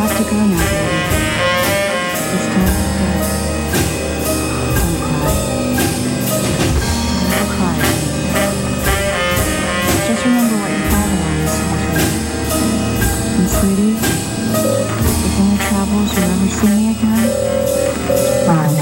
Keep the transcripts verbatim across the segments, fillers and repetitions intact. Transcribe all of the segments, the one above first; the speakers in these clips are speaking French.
have to go now, baby. It's time to go. Don't cry. Never cry, baby. Just remember what your father always told you. And sweetie, if in your travels you ever see me again, run.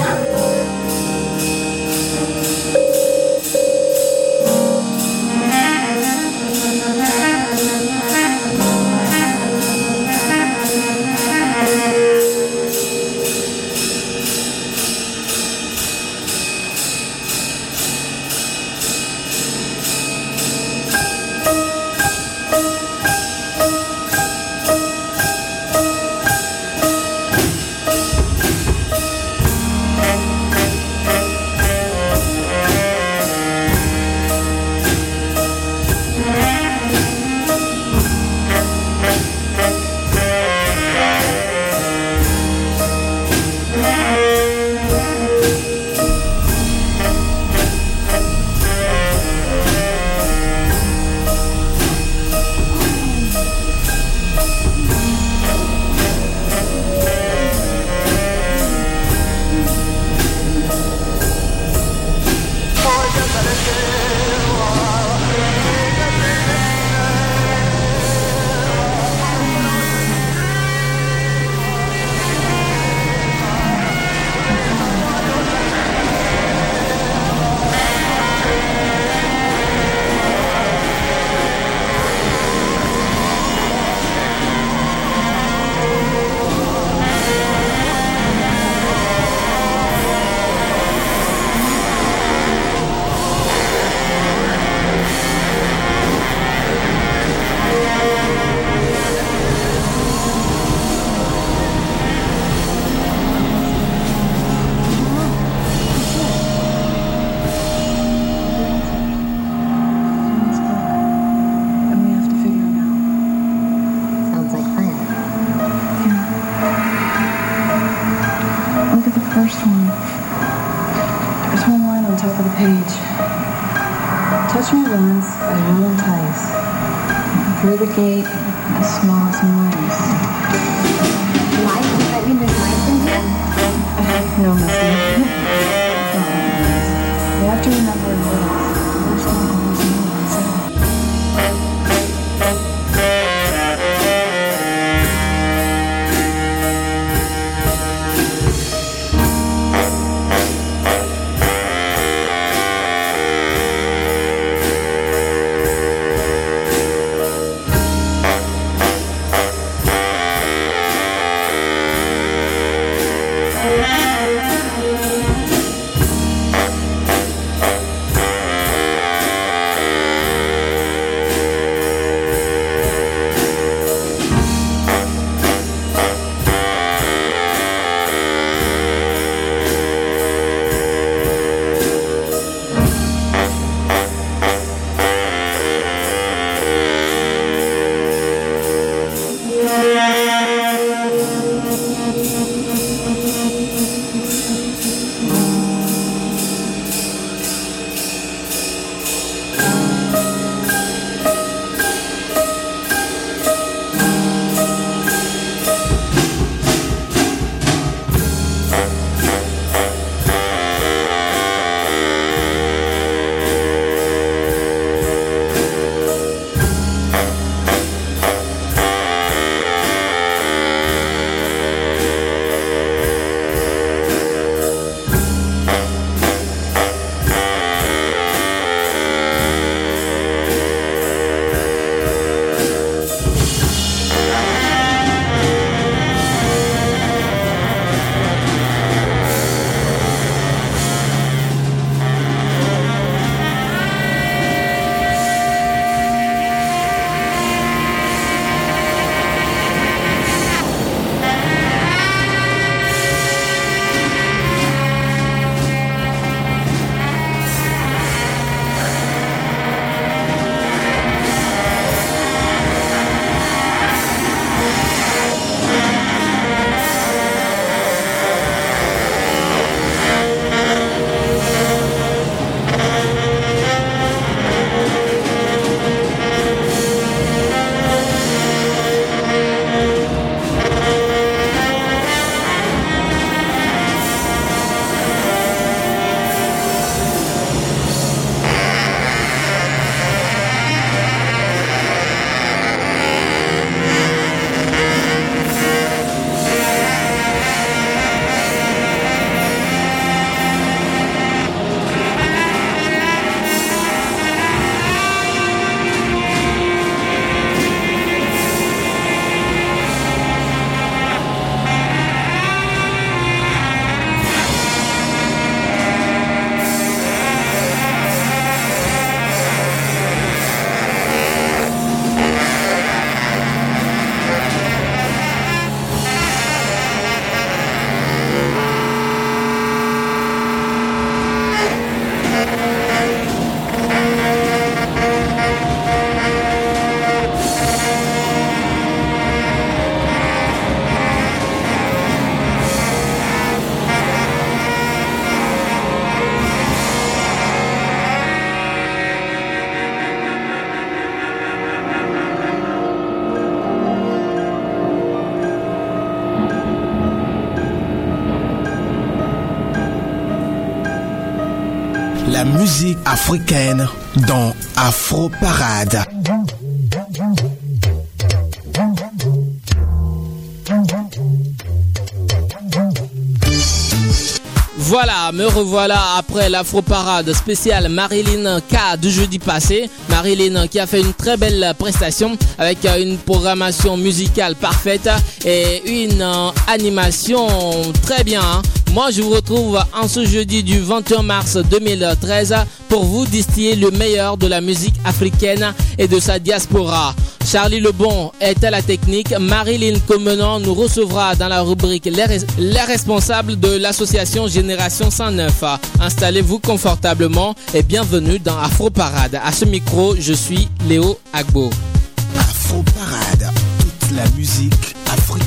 la musique africaine dans Afro Parade. Voilà, me revoilà après l'Afro-Parade spéciale Marilyn K du jeudi passé. Marilyn qui a fait une très belle prestation avec une programmation musicale parfaite et une animation très bien. Moi, je vous retrouve en ce jeudi du vingt et un mars deux mille treize pour vous distiller le meilleur de la musique africaine et de sa diaspora. Charlie Lebon est à la technique. Marilyn Comenant nous recevra dans la rubrique Les, res- les responsables de l'association Génération cent neuf. Installez-vous confortablement et bienvenue dans Afro Parade. À ce micro, je suis Léo Agbo. Afro Parade, toute la musique africaine.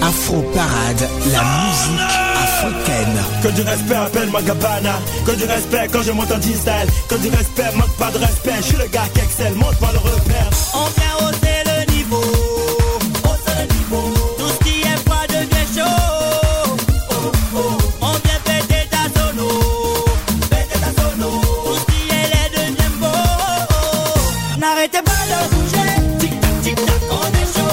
Afro Parade, la musique africaine. Que du respect appelle ma cabana. Que du respect quand je monte en diesel. Que du respect manque pas de respect. Je suis le gars qui excelle, monte pas le repère. On vient hausser le niveau. Hausser le niveau. Tout ce qui est froid devient chaud. Oh, oh. On vient péter ta sono. Péter ta sono. Tout ce qui est laid devient beau. Oh, oh. N'arrêtez pas de bouger. Tic tac, tic tac, on est chaud.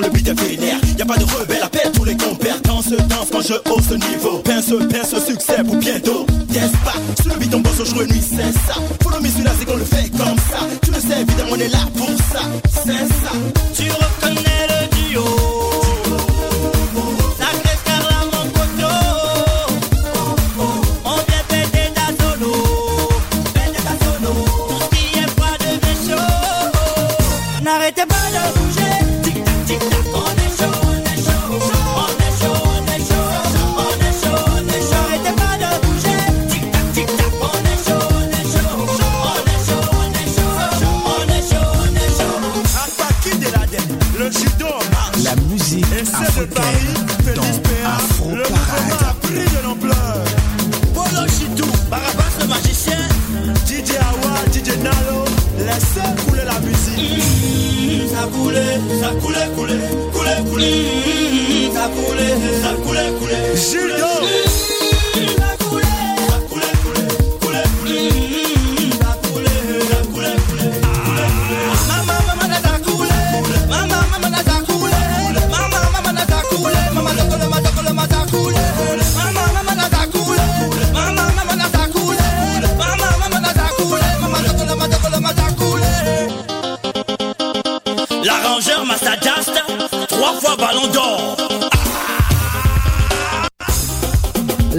Le beat est vénère, y'a pas de rebelle, appelle tous les compères. Quand se danse, quand je hausse le niveau. Pince, pince, succès pour bientôt. Yes, pas, sur le beat on bosse au jour et nuit, c'est ça. Follow me celui-là, c'est qu'on le fait comme ça. Tu le sais, évidemment, on est là pour ça. C'est ça. Tu reconnais le duo. Ça coulait, coulait, coulait, coulait. Mmh, ça coulait, ça coulait, coulait. Judo.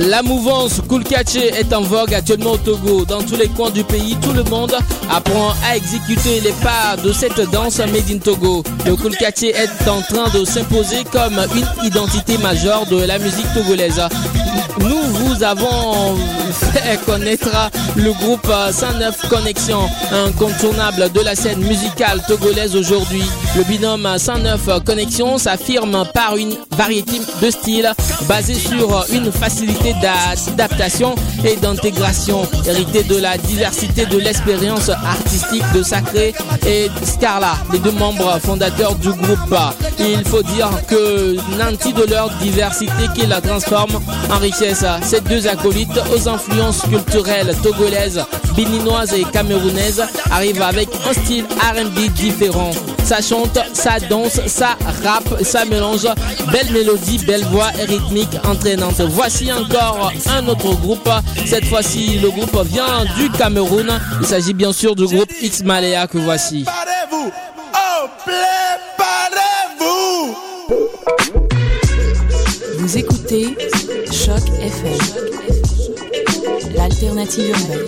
La mouvance Kulkache est en vogue actuellement au Togo. Dans tous les coins du pays, tout le monde apprend à exécuter les pas de cette danse made in Togo. Le Kulkache est en train de s'imposer comme une identité majeure de la musique togolaise. Nous vous avons fait connaître le groupe cent neuf Connexion, incontournable de la scène musicale togolaise aujourd'hui. Le binôme cent neuf Connexion s'affirme par une variété de styles basée sur une facilité d'adaptation et d'intégration, héritée de la diversité de l'expérience artistique de Sacré et Scarla, les deux membres fondateurs du groupe. Il faut dire que nantis de leur diversité qui la transforme en richesse. Ces deux acolytes aux influences culturelles togolaises, béninoises et camerounaises arrivent avec un style R and B différent. Ça chante, ça danse, ça rappe, ça mélange. Belle mélodie, belle voix rythmique entraînante. Voici encore un autre groupe. Cette fois-ci, le groupe vient du Cameroun. Il s'agit bien sûr du groupe X-Maléa que voici. Préparez-vous, oh, préparez-vous. Vous écoutez Choc F M, l'alternative urbaine.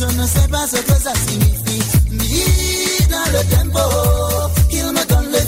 Je ne sais pas ce que ça signifie, ni dans le tempo, il me donne le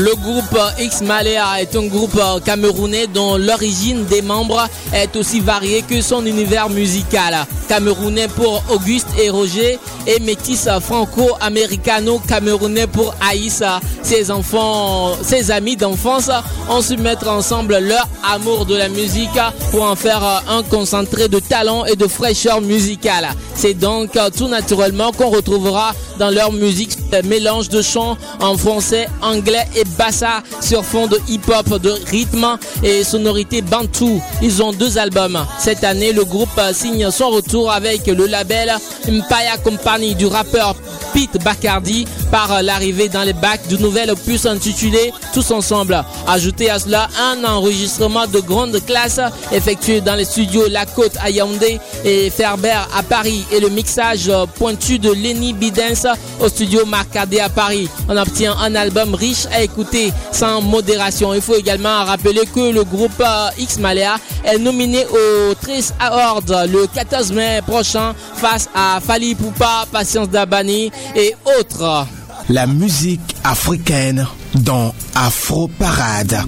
Le groupe X-Maléa est un groupe camerounais dont l'origine des membres est aussi variée que son univers musical. Camerounais pour Auguste et Roger et métis franco-américano-camerounais pour Aïssa. Ses enfants, ses amis d'enfance ont su mettre ensemble leur amour de la musique pour en faire un concentré de talent et de fraîcheur musicale. C'est donc tout naturellement qu'on retrouvera dans leur musique un mélange de chants en français, anglais et bassa sur fond de hip-hop, de rythme et sonorité bantou. Ils ont deux albums. Cette année, le groupe signe son retour avec le label Mpaya Company du rappeur Pete Bacardi par l'arrivée dans les bacs d'une nouvelle opus intitulée Tous Ensemble. Ajoutez à cela un enregistrement de grande classe effectué dans les studios La Côte à Yaoundé et Ferber à Paris et le mixage pointu de Lenny Bidens au studio Marcadé à Paris. On obtient un album riche à écouter sans modération. Il faut également rappeler que le groupe X-Maléa est nominé au Trace Award le quatorze mai prochain face à Fali Poupa, Patience Dabani et autres. La musique africaine dans Afro Parade.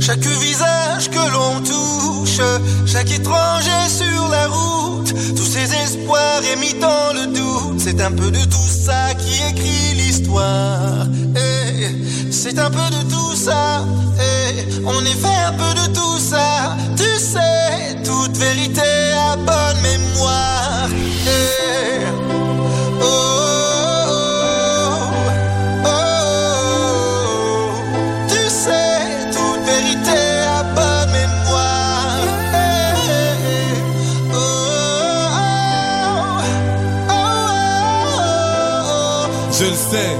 Chaque visage que l'on touche, chaque étranger sur la route, tous ces espoirs émis dans le doute, c'est un peu de tout ça qui écrit l'histoire. Hey, c'est un peu de tout ça, hey, on est fait un peu de tout ça. Tu sais, toute vérité a bonne mémoire. Hey, oh. Je le sais,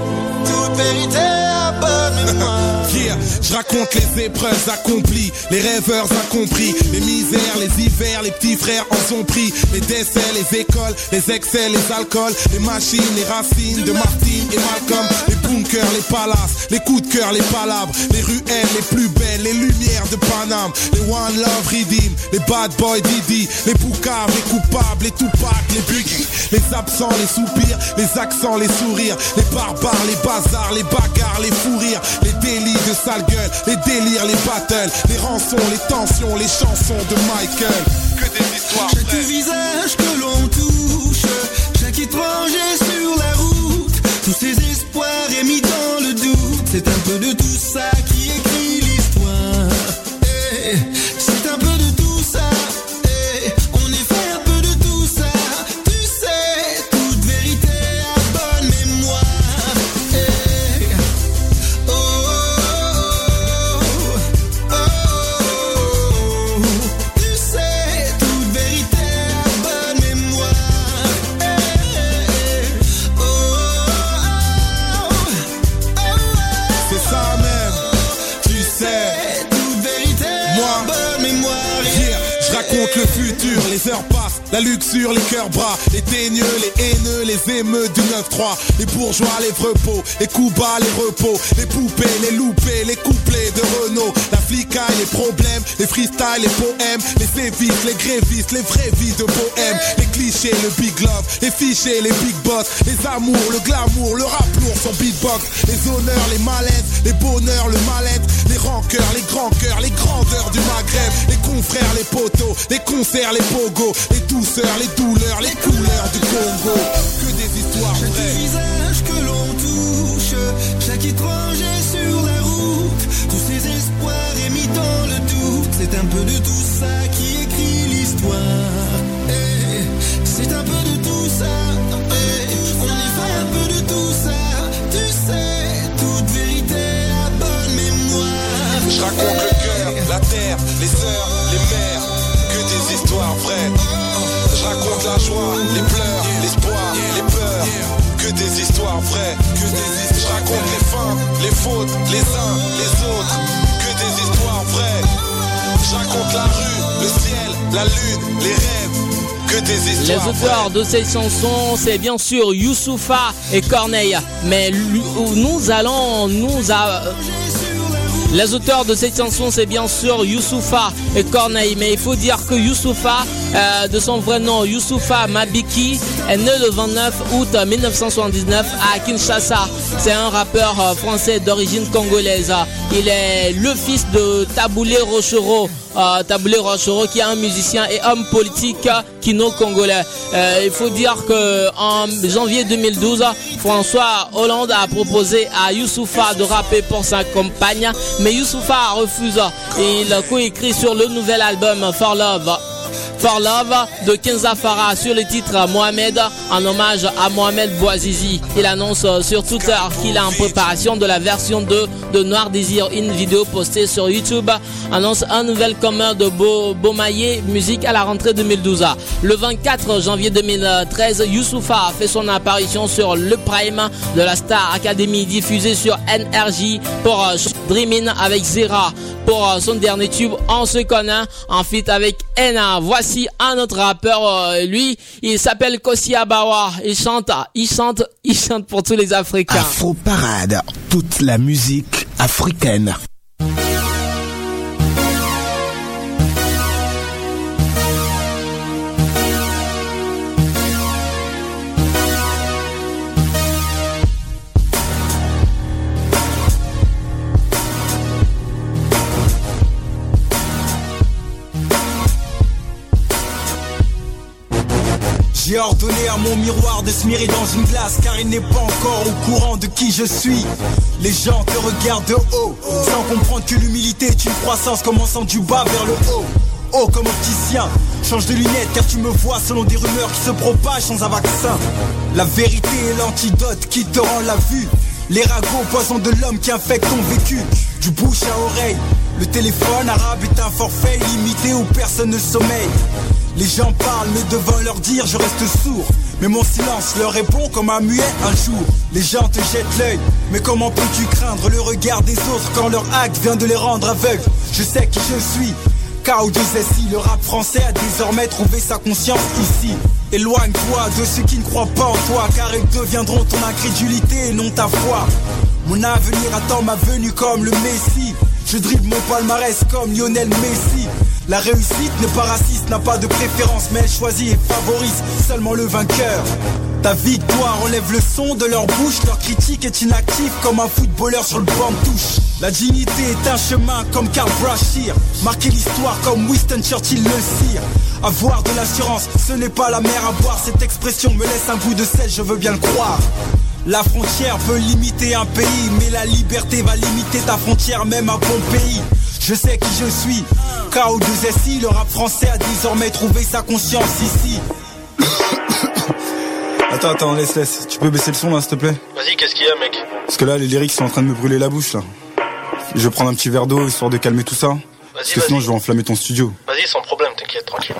toute vérité a bonne mémoire. Yeah, je raconte les épreuves accomplies, les rêveurs incompris, les misères, les hivers, les petits frères en sont pris, les décès, les écoles, les excès, les alcools, les machines, les racines de Martine et Malcolm, les bunkers, les palaces, les coups de cœur, les palabres, les ruelles, les plus belles, les lumières de Paname, les One Love Redeem, les Bad Boy Didi, les Poucaves, les coupables, les Tupac, les Biggie, les absents, les soupirs, les accents, les sourires, les barbares, les bazars, les bagarres, les fous rires, les délits de sale gueule, les délires, les battles, les rançons, les tensions, les chansons de Michael. Que des histoires. Chaque bref. Visage que l'on touche, chaque étranger sur la route, tous ces espoirs émis dans le doute, c'est un peu de tout ça qui écrit l'histoire. Hey, c'est un peu de tout ça. Les heures passent, la luxure, les cœurs bras, les teigneux, les haineux, les émeutes du neuf trois, les bourgeois, les repos, les coups bas, les repos, les poupées, les loupés, les couplets de Renault, la flicaille, les problèmes, les freestyles, les poèmes, les sévices, les grévistes, les vraies vies de bohème, les clichés, le big love, les fichés, les big boss, les amours, le glamour, le rap lourd sur beatbox, les honneurs, les malaises, les bonheurs, le mal-être, les rancœurs, les grands cœurs, les grandeurs du Maghreb, les confrères, les poteaux, les concerts, les pogo, les douceurs, les douleurs, les couleurs du Congo. Que des histoires vraies. Chaque visage que l'on touche, chaque étranger sur la route, tous ces espoirs émis dans le doute, c'est un peu de tout ça qui écrit l'histoire. Hey, c'est un peu de tout ça, hey, on est fait un peu de tout ça. Tu sais, toute vérité a bonne mémoire. Je raconte hey, le cœur, la terre, les sœurs, les mères. Des histoires vraies. Je raconte la joie, les pleurs, l'espoir, les peurs. Que des histoires vraies. Je raconte les fins, les fautes, les uns, les autres. Que des histoires vraies. Je raconte la rue, le ciel, la lune, les rêves. Les auteurs de ces chansons, c'est bien sûr Youssoupha et Corneille. Mais nous allons nous... A... Les auteurs de cette chanson, c'est bien sûr Youssoupha et Corneille, mais il faut dire que Youssoupha, euh, de son vrai nom Youssoupha Mabiki, est né le vingt-neuf août mille neuf cent soixante-dix-neuf à Kinshasa. C'est un rappeur français d'origine congolaise. Il est le fils de Tabu Ley Rochereau. Euh, Tabu Ley Rochereau qui est un musicien et homme politique kino-congolais. Euh, il faut dire qu'en janvier deux mille douze, François Hollande a proposé à Youssoupha de rapper pour sa compagne, mais Youssoupha refuse. Il coécrit sur le nouvel album For Love. For Love de Kenza Farah sur le titre Mohamed, en hommage à Mohamed Boazizi. Il annonce sur Twitter qu'il est en préparation de la version deux de Noir Désir. Une vidéo postée sur YouTube annonce un nouvel commun de Beaumaillé Musique à la rentrée deux mille douze. Le vingt-quatre janvier deux mille treize, Youssoupha a fait son apparition sur le Prime de la Star Academy diffusé sur N R J pour Dreamin' avec Zera. Pour son dernier tube On se connaît en feat avec Ena. Voici un autre rappeur, euh, lui, il s'appelle Kossi Abawa. Il chante, il chante, il chante pour tous les Africains. Afro Parade, toute la musique africaine. J'ai ordonné à mon miroir de se mirer dans une glace, car il n'est pas encore au courant de qui je suis. Les gens te regardent de haut, sans comprendre que l'humilité est une croissance commençant du bas vers le haut. Oh, comme opticien, change de lunettes car tu me vois selon des rumeurs qui se propagent sans un vaccin. La vérité est l'antidote qui te rend la vue. Les ragots, poison de l'homme qui infecte ton vécu. Du bouche à oreille, le téléphone arabe est un forfait illimité où personne ne sommeille. Les gens parlent mais devant leur dire je reste sourd. Mais mon silence leur répond comme un muet un jour. Les gens te jettent l'œil, mais comment peux-tu craindre le regard des autres quand leur acte vient de les rendre aveugles? Je sais qui je suis, K O deux S I, le rap français a désormais trouvé sa conscience ici. Éloigne-toi de ceux qui ne croient pas en toi, car ils deviendront ton incrédulité et non ta foi. Mon avenir attend ma venue comme le Messie. Je dribble mon palmarès comme Lionel Messi. La réussite n'est pas raciste, n'a pas de préférence, mais elle choisit et favorise seulement le vainqueur. Ta victoire enlève le son de leur bouche, leur critique est inactive comme un footballeur sur le banc de touche. La dignité est un chemin comme Carl Brashear, marquer l'histoire comme Winston Churchill le cire. Avoir de l'assurance, ce n'est pas la mer à boire, cette expression me laisse un goût de sel, je veux bien le croire. La frontière peut limiter un pays, mais la liberté va limiter ta frontière, même un bon pays. Je sais qui je suis, K O deux S I, le rap français a désormais trouvé sa conscience ici. Attends, attends, laisse, laisse, tu peux baisser le son là s'il te plaît? Vas-y, qu'est-ce qu'il y a mec? Parce que là les lyrics sont en train de me brûler la bouche là. Je vais prendre un petit verre d'eau histoire de calmer tout ça. Vas-y, parce que vas-y. Sinon je vais enflammer ton studio. Vas-y, sans problème, t'inquiète, tranquille.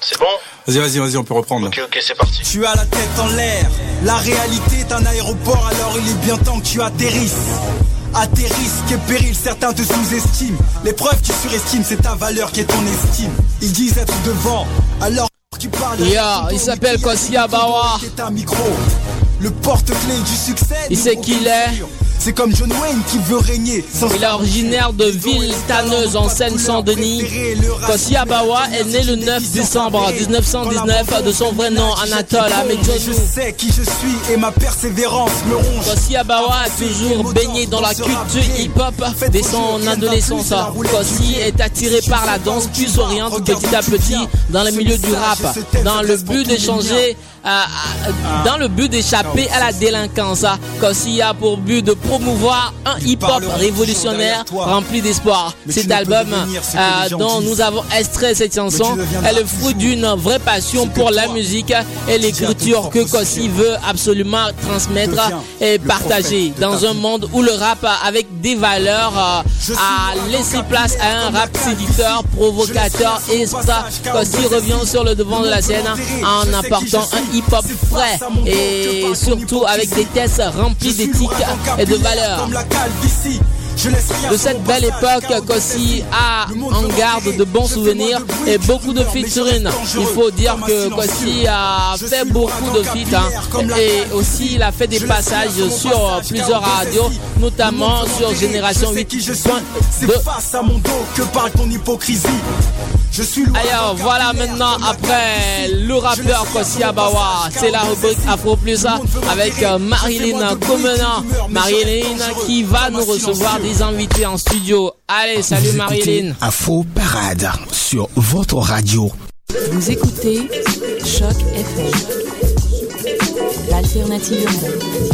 C'est bon? Vas-y, vas-y, vas-y, on peut reprendre. Ok, ok, c'est parti. Tu as la tête en l'air, la réalité est un aéroport, alors il est bien temps que tu atterrisses. Atterrisse, qu'est péril, certains te sous-estiment. L'épreuve qui surestime, c'est ta valeur qui est ton estime. Ils disent être devant, alors qu'ils parlent. Yeah, il s'appelle Kossi Abawa. C'est un micro, le porte-clés du succès. Il sait qu'il est. C'est comme John Wayne qui veut régner. Il est originaire de Ville-Tanneuse en Seine-Saint-Denis. Kossi Abawa est né le neuf décembre mille neuf cent dix-neuf de son vrai nom Anatole Amedjodou. Je sais qui je suis et ma persévérance me ronge. Kossi Abawa est toujours baigné dans la culture hip-hop dès son adolescence. Kossi est attiré par la danse puis s'oriente petit à petit dans le milieu du rap dans le but d'échanger euh, dans le but d'échapper à la délinquance. Kossi a pour but de promouvoir un hip-hop révolutionnaire rempli d'espoir. Mais cet album euh, dont nous avons extrait cette chanson est le fruit d'une vraie passion pour la musique et l'écriture que Kossi veut absolument transmettre et partager. Dans un monde où le rap avec des valeurs euh, a laissé place à un rap séducteur, provocateur et ça, Kossi revient sur le devant de la scène en apportant un hip-hop frais et surtout avec des tests remplis d'éthique et de valeur. De cette belle époque, Kossi a en garde de bons souvenirs et beaucoup de featuring. Il faut dire que Kossi a fait beaucoup de feats hein, et aussi il a fait des passages sur plusieurs radios, notamment sur Génération huit point deux. Alors voilà, maintenant après le rappeur Kossi Abawa, c'est la rubrique Afro Plus avec Marilyn Comenant. Marilyn qui va nous recevoir des invités en studio. Allez, salut Marilyn. Afro Parade sur votre radio. Vous écoutez Choc F M, l'alternative urbaine.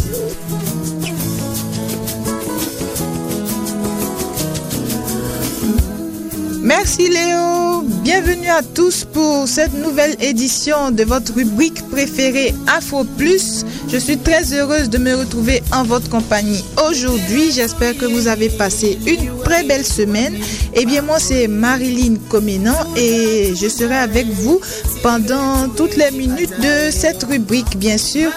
Merci Léo, bienvenue à tous pour cette nouvelle édition de votre rubrique préférée Afro Plus. Je suis très heureuse de me retrouver en votre compagnie aujourd'hui. J'espère que vous avez passé une très belle semaine. Eh bien moi c'est Marilyn Comenant et je serai avec vous pendant toutes les minutes de cette rubrique, bien sûr,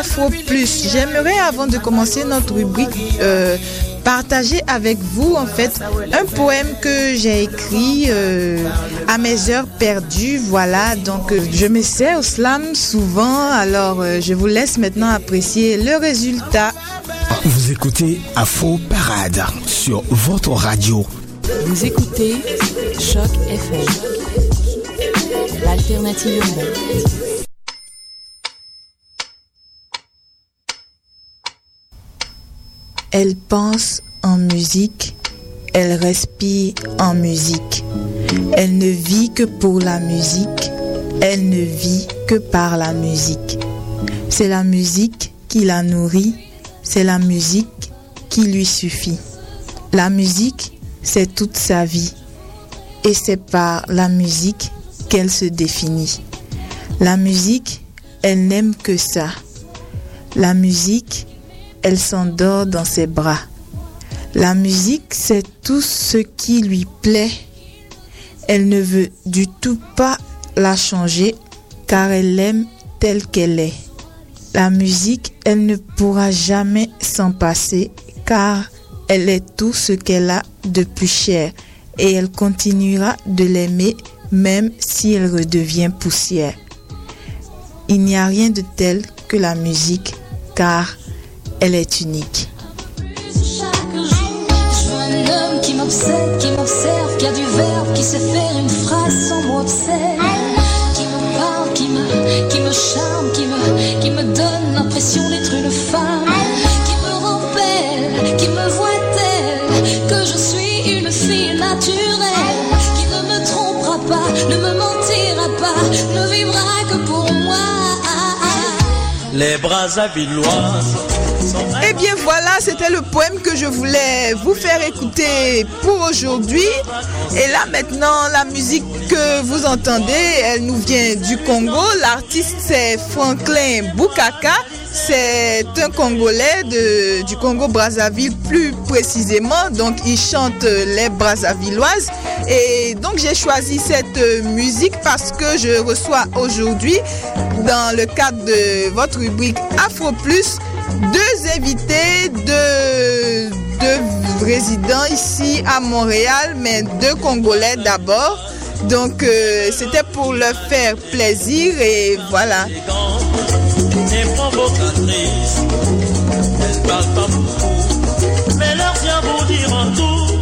Afro Plus. J'aimerais avant de commencer notre rubrique euh, partager avec vous en fait un poème que j'ai écrit euh, à mes heures perdues. Voilà, donc euh, je m'essaie au slam souvent, alors euh, je vous laisse maintenant apprécier le résultat. Vous écoutez Afro Parade sur votre radio. Vous écoutez Choc F M, l'alternative urbaine. Elle pense en musique, elle respire en musique. Elle ne vit que pour la musique, elle ne vit que par la musique. C'est la musique qui la nourrit, c'est la musique qui lui suffit. La musique, c'est toute sa vie. Et c'est par la musique qu'elle se définit. La musique, elle n'aime que ça. La musique, elle s'endort dans ses bras. La musique, c'est tout ce qui lui plaît. Elle ne veut du tout pas la changer, car elle l'aime telle qu'elle est. La musique, elle ne pourra jamais s'en passer, car elle est tout ce qu'elle a de plus cher, et elle continuera de l'aimer, même si elle redevient poussière. Il n'y a rien de tel que la musique, car elle est unique. Chaque jour, je vois un homme qui m'obsède, qui m'observe, qui a du verbe, qui sait faire une phrase sans mots obscènes, qui me parle, qui me, qui me charme, qui me, qui me donne l'impression d'être une femme, qui me rappelle, qui me voit telle que je suis une fille naturelle, qui ne me trompera pas, ne me mentira pas, ne vivra que pour moi. Les bras avillois. Eh bien voilà, c'était le poème que je voulais vous faire écouter pour aujourd'hui. Et là maintenant, la musique que vous entendez, elle nous vient du Congo. L'artiste c'est Franklin Boukaka. C'est un Congolais de, du Congo-Brazzaville plus précisément. Donc il chante les Brazzavilloises. Et donc j'ai choisi cette musique parce que je reçois aujourd'hui, dans le cadre de votre rubrique Afro Plus, deux invités, deux, deux résidents ici à Montréal, mais deux Congolais d'abord. Donc euh, c'était pour leur faire plaisir et voilà. Mais leurs yeux vous diront tout.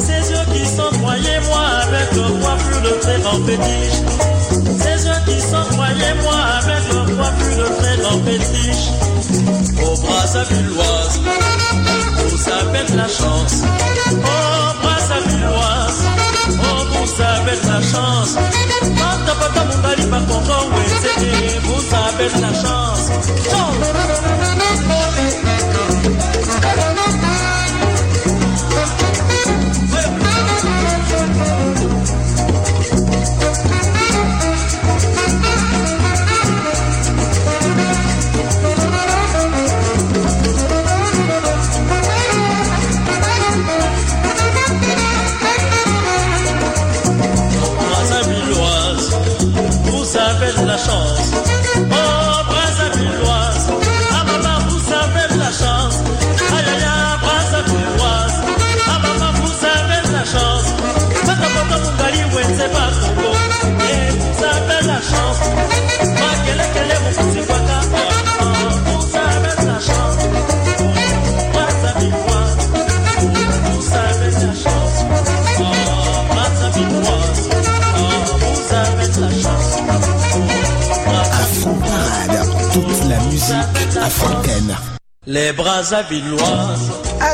Ces yeux qui sont croyez moi avec le poids plus de très grand fétiche. Ces yeux qui sont croyez moi avec le poids plus de très grand fétiche. Au Brassavilloise, où ça pète la chance. Au Brassavilloise, où ça pète la chance. Quand t'as pas ta montali, pas ton corps, oui, c'est vous, ça pète la chance. La chance, oh Brassavilloise, Fontaine. Les Brazzavillois.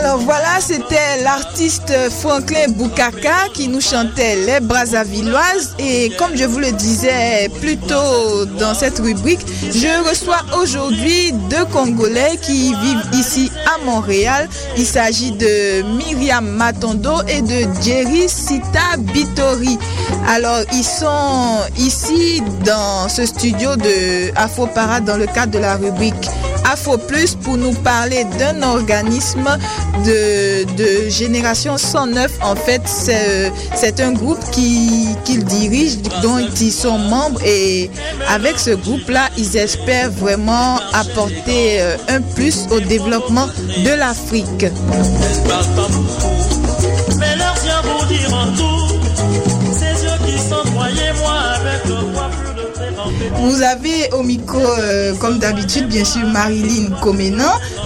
Alors voilà, c'était l'artiste Franklin Boukaka qui nous chantait les Brazzavilloises. Et comme je vous le disais plus tôt dans cette rubrique, je reçois aujourd'hui deux Congolais qui vivent ici à Montréal. Il s'agit de Myriam Matondo et de Jerry Sita Bitori. Alors ils sont ici dans ce studio de Afro Parade dans le cadre de la rubrique Afro Plus pour nous parler d'un organisme de, de Génération cent neuf. En fait, c'est, c'est un groupe qu'ils qui dirigent, dont ils sont membres. Et avec ce groupe-là, ils espèrent vraiment apporter un plus au développement de l'Afrique. Vous avez au micro, euh, comme d'habitude, bien sûr, Marilyn Comenant.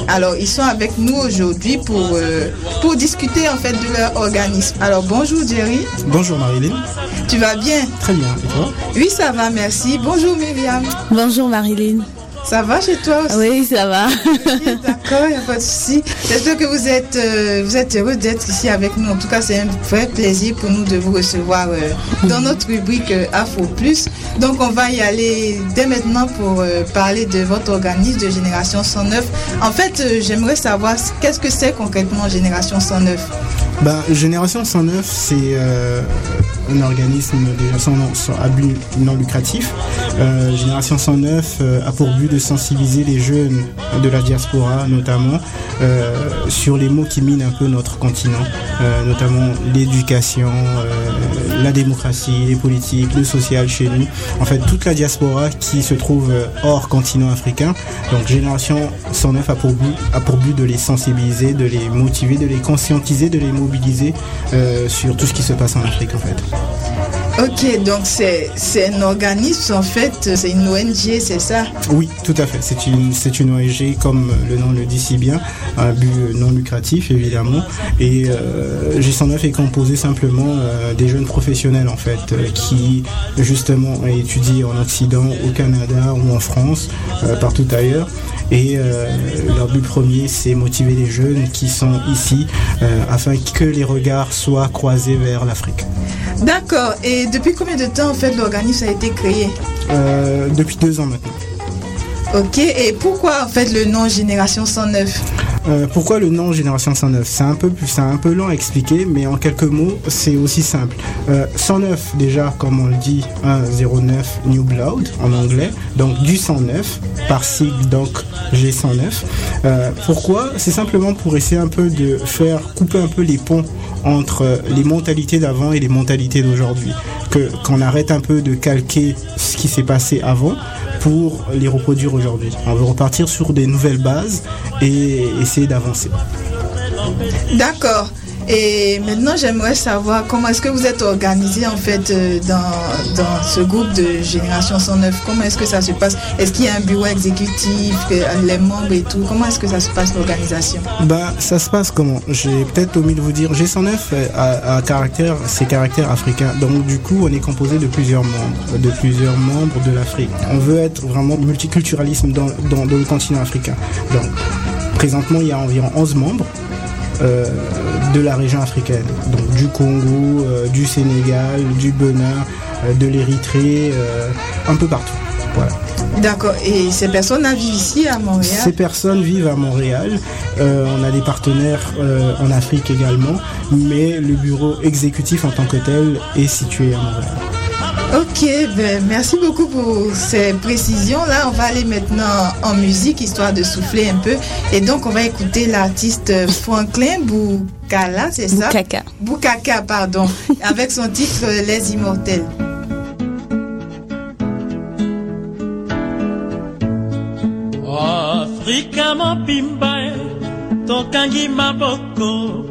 Alors, ils sont avec nous aujourd'hui pour, euh, pour discuter, en fait, de leur organisme. Alors, bonjour, Jerry. Bonjour, Marilyn. Tu vas bien? Très bien, et toi? Oui, ça va, merci. Bonjour, Myriam. Bonjour, Marilyn. Ça va chez toi aussi? Oui, ça va. Okay, d'accord, il n'y a pas de souci. J'espère que vous êtes, euh, vous êtes heureux d'être ici avec nous. En tout cas, c'est un vrai plaisir pour nous de vous recevoir euh, dans notre rubrique euh, Afro Plus. Donc, on va y aller dès maintenant pour euh, parler de votre organisme de Génération cent neuf. En fait, euh, j'aimerais savoir qu'est-ce que c'est concrètement Génération cent neuf? Ben, Génération cent neuf, c'est euh, un organisme déjà sans, sans abus non lucratif. Euh, Génération cent neuf euh, a pour but de sensibiliser les jeunes de la diaspora, notamment euh, sur les mots qui minent un peu notre continent, euh, notamment l'éducation, euh, la démocratie, les politiques, le social chez nous. En fait, toute la diaspora qui se trouve hors continent africain. Donc, Génération cent neuf a pour but, a pour but de les sensibiliser, de les motiver, de les conscientiser, de les mobiliser. Mobilisés euh, sur tout ce qui se passe en Afrique en fait. Ok, donc c'est, c'est un organisme en fait, c'est une O N G, c'est ça? Oui, tout à fait, c'est une, c'est une O N G comme le nom le dit si bien, un but non lucratif évidemment, et euh, G cent neuf est composé simplement euh, des jeunes professionnels en fait, euh, qui justement étudient en Occident, au Canada ou en France, euh, partout ailleurs, et euh, leur but premier c'est motiver les jeunes qui sont ici euh, afin que les regards soient croisés vers l'Afrique. D'accord, et depuis combien de temps en fait l'organisme a été créé? euh, Depuis deux ans maintenant. Ok, et pourquoi en fait le nom Génération cent neuf? Euh, pourquoi le nom Génération cent neuf? C'est un peu, c'est un peu lent à expliquer, mais en quelques mots, c'est aussi simple. Euh, cent neuf, déjà, comme on le dit, un zéro neuf New Blood en anglais, donc du cent neuf, par sigle, donc G cent neuf. Euh, pourquoi? C'est simplement pour essayer un peu de faire couper un peu les ponts entre les mentalités d'avant et les mentalités d'aujourd'hui. Que, qu'on arrête un peu de calquer ce qui s'est passé avant pour les reproduire aujourd'hui. On veut repartir sur des nouvelles bases et essayer d'avancer. D'accord. Et maintenant, j'aimerais savoir comment est-ce que vous êtes organisé en fait dans, dans ce groupe de Génération cent neuf. Comment est-ce que ça se passe? Est-ce qu'il y a un bureau exécutif, les membres et tout? Comment est-ce que ça se passe l'organisation? Bah, ça se passe comment? J'ai peut-être omis de vous dire, G cent neuf a, a caractère, c'est caractère africain. Donc du coup, on est composé de plusieurs membres, de plusieurs membres de l'Afrique. On veut être vraiment multiculturalisme dans, dans, dans le continent africain. Donc, présentement, il y a environ onze membres. Euh, de la région africaine, donc du Congo, euh, du Sénégal, du Bénin, euh, de l'Érythrée, euh, un peu partout. Voilà. D'accord, et ces personnes vivent ici à Montréal? Ces personnes vivent à Montréal, euh, on a des partenaires euh, en Afrique également, mais le bureau exécutif en tant que tel est situé à Montréal. Ok, ben merci beaucoup pour ces précisions. Là, on va aller maintenant en musique, histoire de souffler un peu. Et donc, on va écouter l'artiste Franklin Boukala, c'est ça? Boukaka. Boukaka, pardon, avec son titre « Les Immortels ». Afrika mopimbae, tokangi maboko,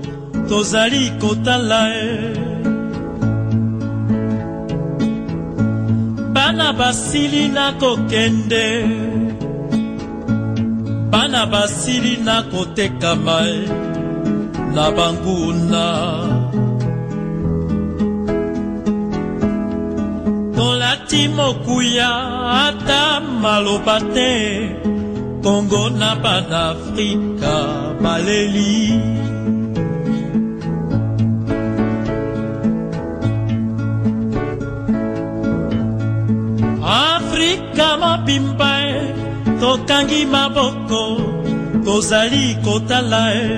tozali kotalae. Bana basili na kokende, bana basili na koteka mai na banguna. Ton latimo kuya ata malobate, Congo n'a pas d'Afrique, Baléli. Afrika mapimba e, tokangi maboko, tozali kotala e.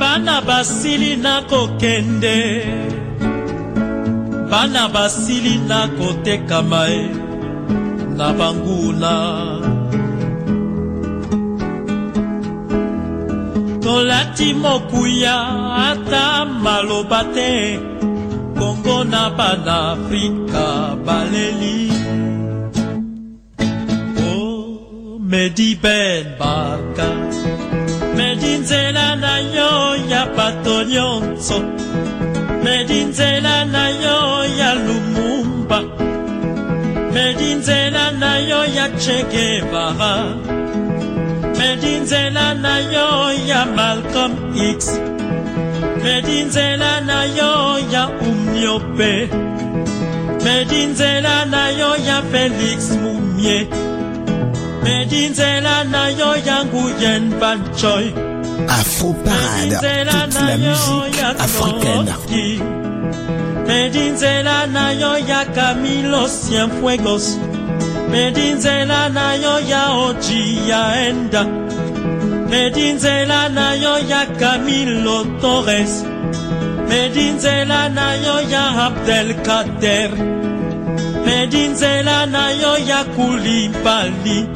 Bana basili na kokende, bana basili na koteka mae na bangula. Tolati mokuya ata malobate, Kongo na bana Afrika baleli. Oh, Medi Ben Baka, Medi nzela na yo ya pato nyonso, Medinzela na yo ya Lumumba, Medinzela na yo ya Che Guevara, Medinzela na yo ya Malcolm X, Medinzela na yo ya Umniope, Medinzela na yo ya Felix Mumie, Medinzela na yo ya Nguyen Van Choy. Afro Parade, toute la musique africaine. Medinzela na yo ya Camilo Cienfuegos, Medinzela na yo ya Oji ya Enda, Medinzela na yo ya Camilo Torres, Medinzela na yo ya Abdelkader, Medinzela na yo ya Koulibaly,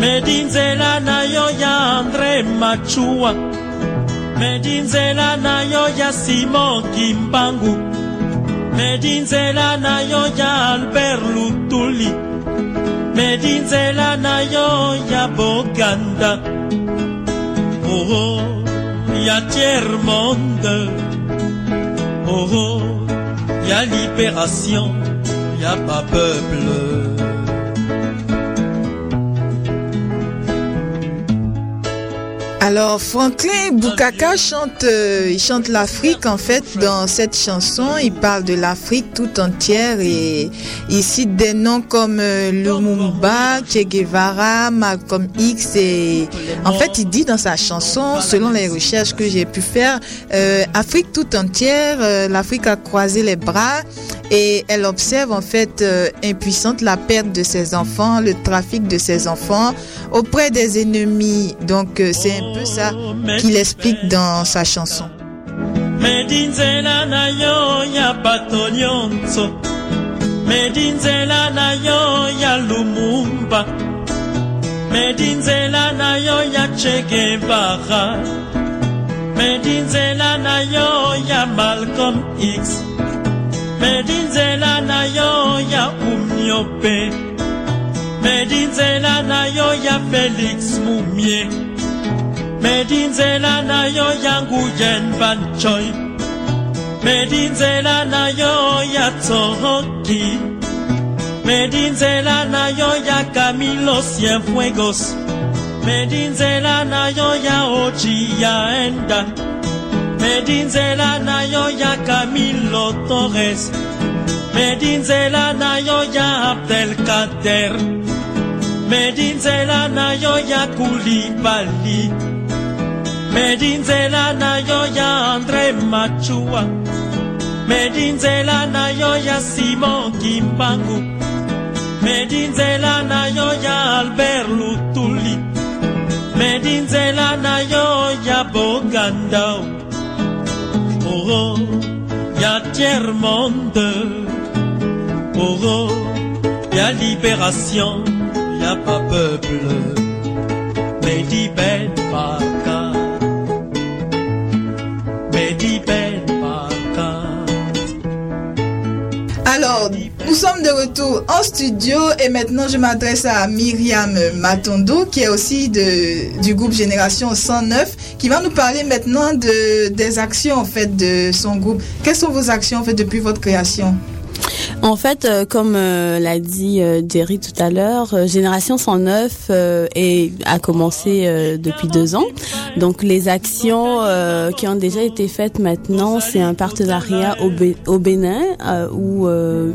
Medinzela na yo ya André Machua, Medinzela na yo ya Simon Kimbangu, Medinzela na yo ya Albert Lutuli, Medinzela na yo ya Boganda, oh oh ya Tiers Monde, oh oh ya Libération, ya pas peuple. Alors Franklin Boukaka chante, euh, il chante l'Afrique en fait dans cette chanson, il parle de l'Afrique tout entière et il cite des noms comme euh, Lumumba, Che Guevara, Malcolm X et en fait il dit dans sa chanson, selon les recherches que j'ai pu faire, euh, Afrique tout entière, euh, l'Afrique a croisé les bras et elle observe en fait euh, impuissante la perte de ses enfants, le trafic de ses enfants auprès des ennemis, donc euh, c'est un peu ça qu'il explique dans sa chanson. Medinzela na yo ya Patonyonso, Medinzela na yo ya Lumumba, Medinzela na yo ya Che Guevara, Medinzela na yo ya Malcolm X, Medinzela na yo ya Umniope, Medinzela na yo ya Félix Mumie, Medinzela na yo ya Nguyen Van Choy, Medinzela na yo ya Tsohoki, Medinzela na yo ya Camilo Cienfuegos, Medinzela na yo ya Oji ya Enda, Medinzela na yo ya Camilo Torres, Medinzela na yo ya Abdelkader, Medinzela na yo ya Koulibaly, Medinzela na yo ya André Machua, Medinzela na yo ya Simon Kimbangu, Medinzela na yo ya Albert Lutuli, Medinzela na yo ya Boganda, oh oh ya Tiers Monde, oh oh ya Libération, ya pas peuple, Medi Ben Baka, Medi Ben Baka. Alors, nous sommes de retour en studio et maintenant je m'adresse à Myriam Matondo qui est aussi de, du groupe Génération cent neuf qui va nous parler maintenant de, des actions en fait de son groupe. Quelles sont vos actions en fait depuis votre création ? En fait, euh, comme euh, l'a dit euh, Jerry tout à l'heure, euh, Génération cent neuf euh, est, a commencé euh, depuis deux ans. Donc, les actions euh, qui ont déjà été faites maintenant, c'est un partenariat au, Bé- au Bénin euh, où... Euh,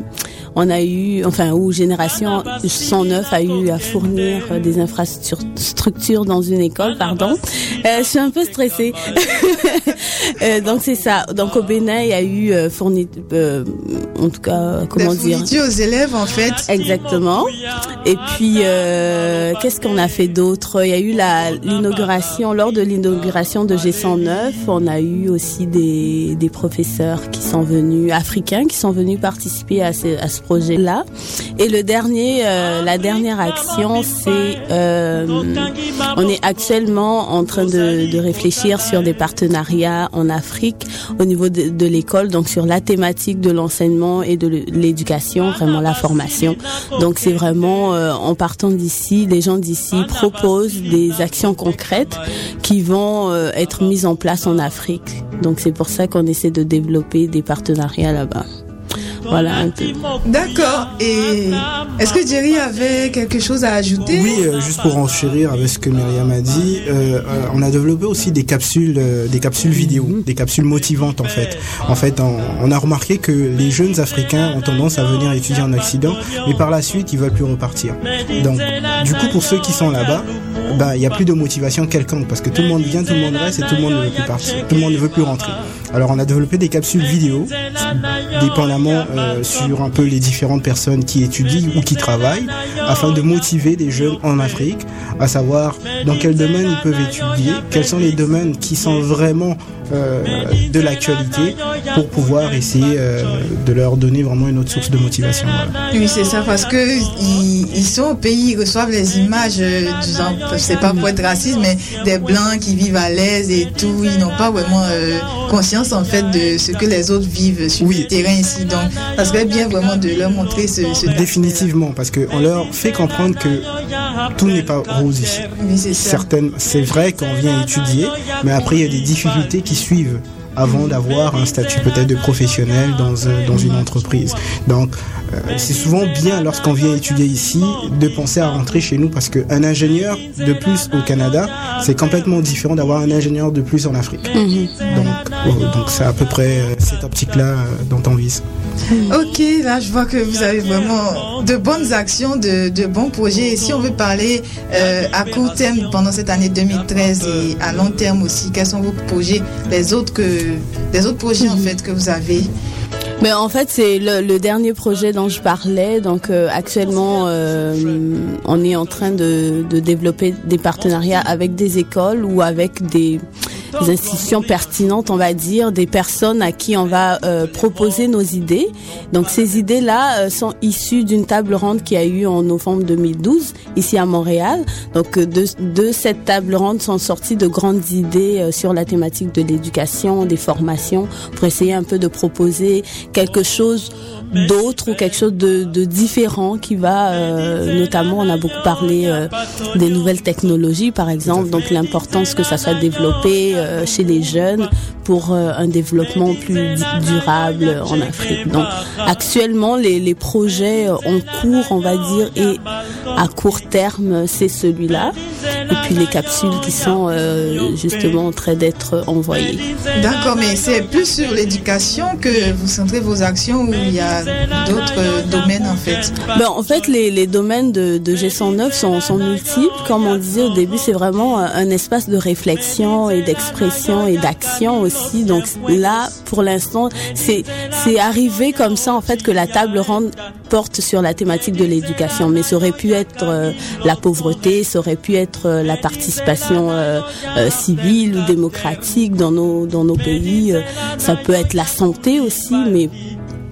on a eu, enfin, où Génération cent neuf a eu à fournir des infrastructures dans une école, pardon. Euh, je suis un peu stressée. euh, donc c'est ça. Donc au Bénin, il y a eu euh, fourni, euh, en tout cas, comment dire, aux élèves en fait. Exactement. Et puis euh, qu'est-ce qu'on a fait d'autre? Il y a eu la l'inauguration, lors de l'inauguration de G cent neuf, on a eu aussi des des professeurs qui sont venus africains, qui sont venus participer à ce à ce projet-là. Et le dernier, euh, la dernière action, c'est euh, on est actuellement en train de, de réfléchir sur des partenariats en Afrique au niveau de, de l'école, donc sur la thématique de l'enseignement et de l'éducation, vraiment la formation. Donc c'est vraiment euh, en partant d'ici, les gens d'ici proposent des actions concrètes qui vont euh, être mises en place en Afrique. Donc c'est pour ça qu'on essaie de développer des partenariats là-bas. Voilà un peu. D'accord. Et est-ce que Jerry avait quelque chose à ajouter? Oui, euh, juste pour enchérir avec ce que Myriam a dit, euh, euh, on a développé aussi des capsules, euh, des capsules vidéo, des capsules motivantes en fait. En fait, on, on a remarqué que les jeunes Africains ont tendance à venir étudier en Occident, mais par la suite, ils veulent plus repartir. Donc, du coup, pour ceux qui sont là-bas, bah, il n'y a plus de motivation quelconque parce que tout le monde vient, tout le monde reste et tout le monde ne veut plus partir, tout le monde ne veut plus rentrer. Alors, on a développé des capsules vidéo, dépendamment Euh, sur un peu les différentes personnes qui étudient ou qui travaillent, afin de motiver les jeunes en Afrique, à savoir dans quel domaine ils peuvent étudier, quels sont les domaines qui sont vraiment euh, de l'actualité, pour pouvoir essayer euh, de leur donner vraiment une autre source de motivation. Voilà. Oui, c'est ça, parce que ils, ils sont au pays, ils reçoivent les images, euh, disons, c'est pas pour être raciste, mais des blancs qui vivent à l'aise et tout, ils n'ont pas vraiment euh, conscience en fait de ce que les autres vivent sur oui. le terrain ici, donc ça serait bien vraiment de leur montrer ce... ce Définitivement, parce qu'on leur fait comprendre que tout n'est pas rose ici. Oui, c'est ça. Certaines, c'est vrai qu'on vient étudier, mais après il y a des difficultés qui suivent avant d'avoir un statut peut-être de professionnel dans, dans une entreprise. Donc, euh, c'est souvent bien lorsqu'on vient étudier ici de penser à rentrer chez nous parce qu'un ingénieur de plus au Canada, c'est complètement différent d'avoir un ingénieur de plus en Afrique. Mm-hmm. Donc, euh, donc, c'est à peu près euh, cette optique-là euh, dont on vise. Ok, là, je vois que vous avez vraiment de bonnes actions, de, de bons projets. Et si on veut parler euh, à court terme pendant cette année deux mille treize et à long terme aussi, quels sont vos projets, les autres que des autres projets en fait que vous avez? Mais en fait, c'est le, le dernier projet dont je parlais. Donc euh, actuellement, euh, on est en train de, de développer des partenariats avec des écoles ou avec des, des institutions pertinentes, on va dire, des personnes à qui on va euh, proposer nos idées. Donc ces idées-là euh, sont issues d'une table ronde qui a eu en novembre deux mille douze ici à Montréal. Donc de, de cette table ronde sont sorties de grandes idées euh, sur la thématique de l'éducation, des formations, pour essayer un peu de proposer quelque chose d'autre ou quelque chose de, de différent qui va, euh, notamment, on a beaucoup parlé euh, des nouvelles technologies, par exemple, donc l'importance que ça soit développé euh, chez les jeunes pour euh, un développement plus durable en Afrique. Donc, actuellement, les, les projets en cours, on va dire, et à court terme, c'est celui-là. Et puis les capsules qui sont euh, justement en train d'être envoyées. D'accord, mais c'est plus sur l'éducation que vous centrez vos actions ou il y a d'autres domaines en fait? Ben, en fait, les, les domaines de, de G cent neuf sont, sont multiples. Comme on disait au début, c'est vraiment un espace de réflexion et d'expression et d'action aussi. Donc là, pour l'instant, c'est, c'est arrivé comme ça en fait que la table ronde porte sur la thématique de l'éducation. Mais ça aurait pu être euh, la pauvreté, ça aurait pu être euh, la participation euh, euh, civile ou démocratique dans nos, dans nos pays. Euh, ça peut être la santé aussi, mais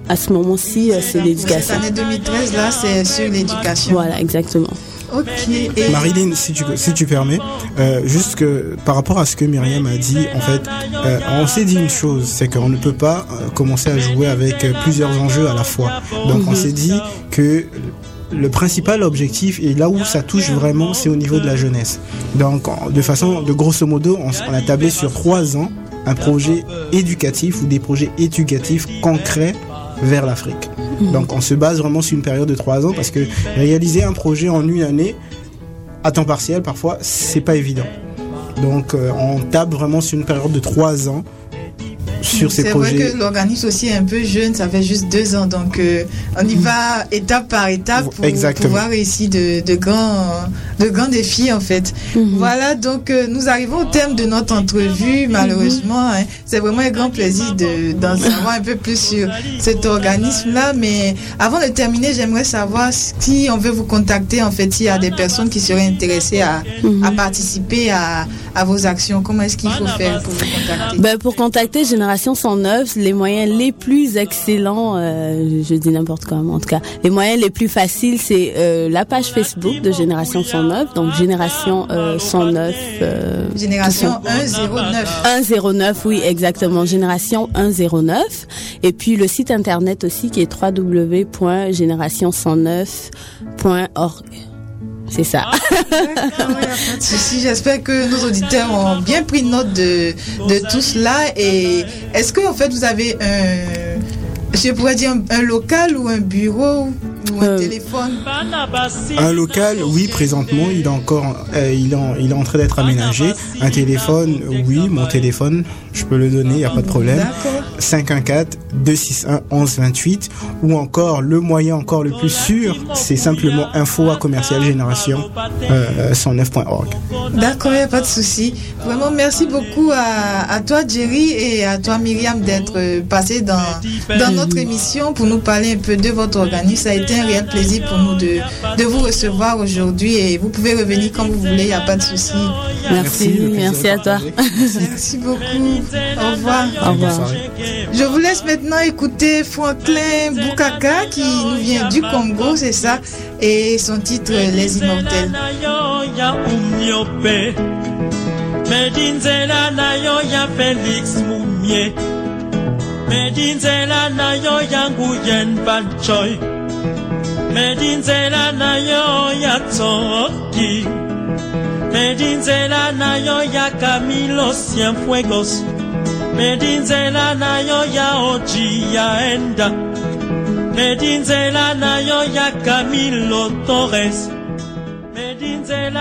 à ce moment-ci, c'est, c'est l'éducation. Cette année deux mille treize, là, c'est sur l'éducation. Voilà, exactement. Okay. Et... Marilyn, si tu, si tu permets, euh, juste que par rapport à ce que Myriam a dit, en fait, euh, on s'est dit une chose, c'est qu'on ne peut pas euh, commencer à jouer avec euh, plusieurs enjeux à la fois. Donc, mm-hmm. on s'est dit que le principal objectif, et là où ça touche vraiment, c'est au niveau de la jeunesse. Donc, de façon, de grosso modo, on, on a tablé sur trois ans un projet éducatif ou des projets éducatifs concrets vers l'Afrique. Mmh. Donc on se base vraiment sur une période de trois ans parce que réaliser un projet en une année à temps partiel parfois c'est pas évident. Donc euh, on tape vraiment sur une période de trois ans sur ces projets. C'est vrai que l'organisme aussi est un peu jeune, ça fait juste deux ans, donc euh, on y va étape par étape pour Exactement. pouvoir réussir de, de, grands, de grands défis en fait. Mm-hmm. Voilà, donc euh, nous arrivons au thème de notre entrevue, malheureusement. Mm-hmm. Hein, c'est vraiment un grand plaisir de, d'en savoir un peu plus sur cet organisme-là, mais avant de terminer, j'aimerais savoir si on veut vous contacter, en fait, s'il y a des personnes qui seraient intéressées à, mm-hmm. à participer à, à vos actions. Comment est-ce qu'il faut faire pour vous contacter? Ben, pour contacter Génération cent neuf, les moyens les plus excellents, euh, je dis n'importe comment en tout cas, les moyens les plus faciles, c'est euh, la page Facebook de Génération cent neuf, donc Génération euh, cent neuf. Euh, Génération cent neuf. cent neuf, oui, exactement. Génération cent neuf. Et puis le site internet aussi qui est double vé double vé double vé point génération cent neuf point org. C'est ça. D'accord, ouais, pas de souci. J'espère que nos auditeurs ont bien pris note de, de tout cela. Et est-ce que en fait vous avez un, je pourrais dire un, un local ou un bureau ou un euh, téléphone? Un local, oui, présentement, il est encore, euh, il, est en, il est en train d'être aménagé. Un téléphone, oui, mon téléphone, je peux le donner, il n'y a pas de problème. D'accord. cinq un quatre deux six un un un deux huit, ou encore le moyen encore le plus sûr, c'est simplement info à commercial génération euh, cent neuf point org. D'accord, il n'y a pas de souci. Vraiment, merci beaucoup à, à toi, Jerry, et à toi, Myriam, d'être passé dans, dans notre émission pour nous parler un peu de votre organisme. Ça a été un réel plaisir pour nous de, de vous recevoir aujourd'hui, et vous pouvez revenir quand vous voulez, il n'y a pas de souci. Merci, merci, merci à toi. Merci beaucoup. Au revoir. Au revoir. Je vous laisse maintenant écouter Franklin Boukaka qui nous vient du Congo, c'est ça, et son titre Les Immortels. Medinzela na yo ya oji ya enda. Medinzela na yo ya Camilo Torres.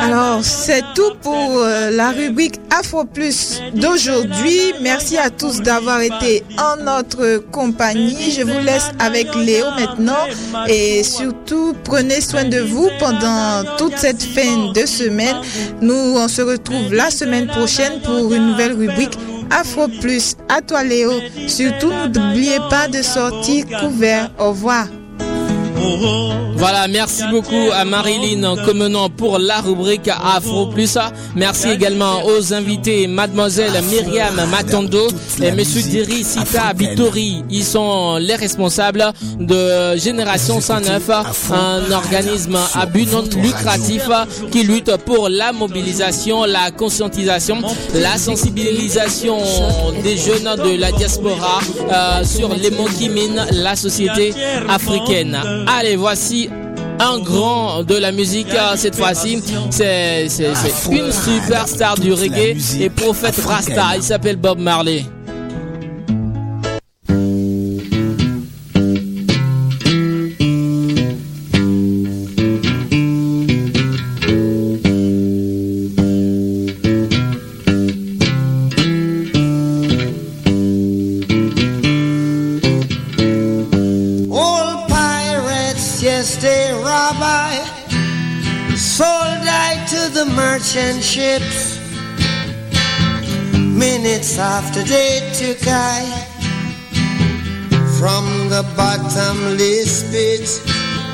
Alors, c'est tout pour euh, la rubrique Afro Plus d'aujourd'hui. Merci à tous d'avoir été en notre compagnie. Je vous laisse avec Léo maintenant. Et surtout, prenez soin de vous pendant toute cette fin de semaine. Nous, on se retrouve la semaine prochaine pour une nouvelle rubrique Afro Plus. À toi, Léo. Surtout, n'oubliez pas de sortir couvert. Au revoir. Voilà, merci beaucoup à Marilyn Comenant pour la rubrique Afro Plus. Merci également aux invités, mademoiselle Myriam Matondo et monsieur Jerry Sita Bitori. Ils sont les responsables de Génération cent neuf, un organisme à but non lucratif qui lutte pour la mobilisation, la conscientisation, la sensibilisation des jeunes de la diaspora euh, sur les mots qui minent la société africaine. Allez, voici un grand de la musique cette fois-ci. C'est, c'est, c'est une superstar du reggae et prophète Rasta. Il s'appelle Bob Marley. Ships. Minutes after they took I from the bottomless pit,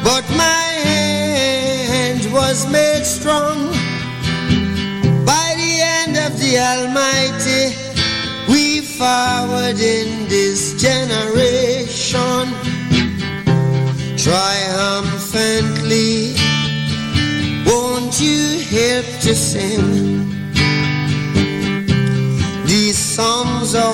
but my hand was made strong by the hand of the Almighty. We forward in this generation triumphantly. Won't you help to sing these songs of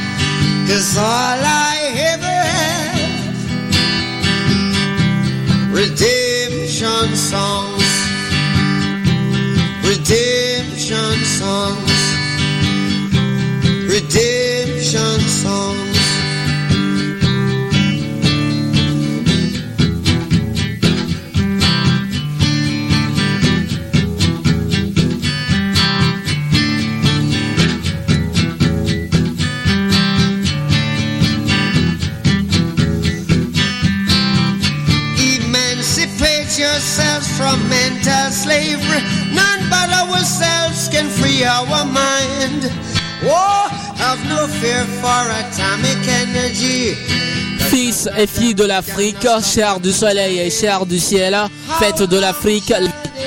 'Cause all I ever have, redemption songs, redemption songs, redemption songs. From mental slavery, none but ourselves can free our mind. Oh, have no fear for atomic energy. Fils et filles de l'Afrique, chers du soleil et chers du ciel, fête de l'Afrique,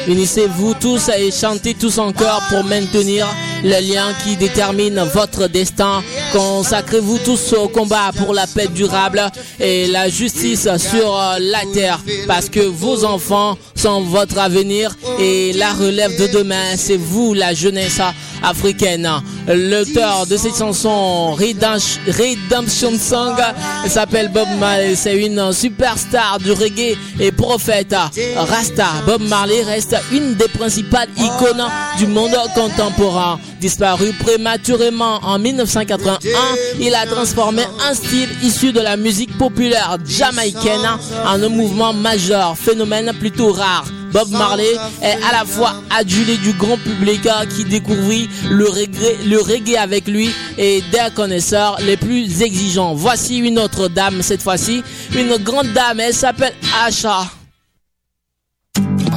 unissez-vous tous et chantez tous encore pour maintenir le lien qui détermine votre destin. Consacrez-vous tous au combat pour la paix durable et la justice sur la terre, parce que vos enfants sont votre avenir et la relève de demain, c'est vous, la jeunesse africaine. L'auteur de cette chanson, Redemption Song, s'appelle Bob Marley. C'est une superstar du reggae et prophète Rasta. Bob Marley reste une des principales icônes du monde contemporain. Disparu prématurément en dix-neuf cent quatre-vingt-un, il a transformé un style issu de la musique populaire jamaïcaine en un mouvement majeur, phénomène plutôt rare. Bob Marley est à la fois adulé du grand public qui découvrit le reggae, le reggae avec lui et des connaisseurs les plus exigeants. Voici une autre dame cette fois-ci, une grande dame, elle s'appelle Asha.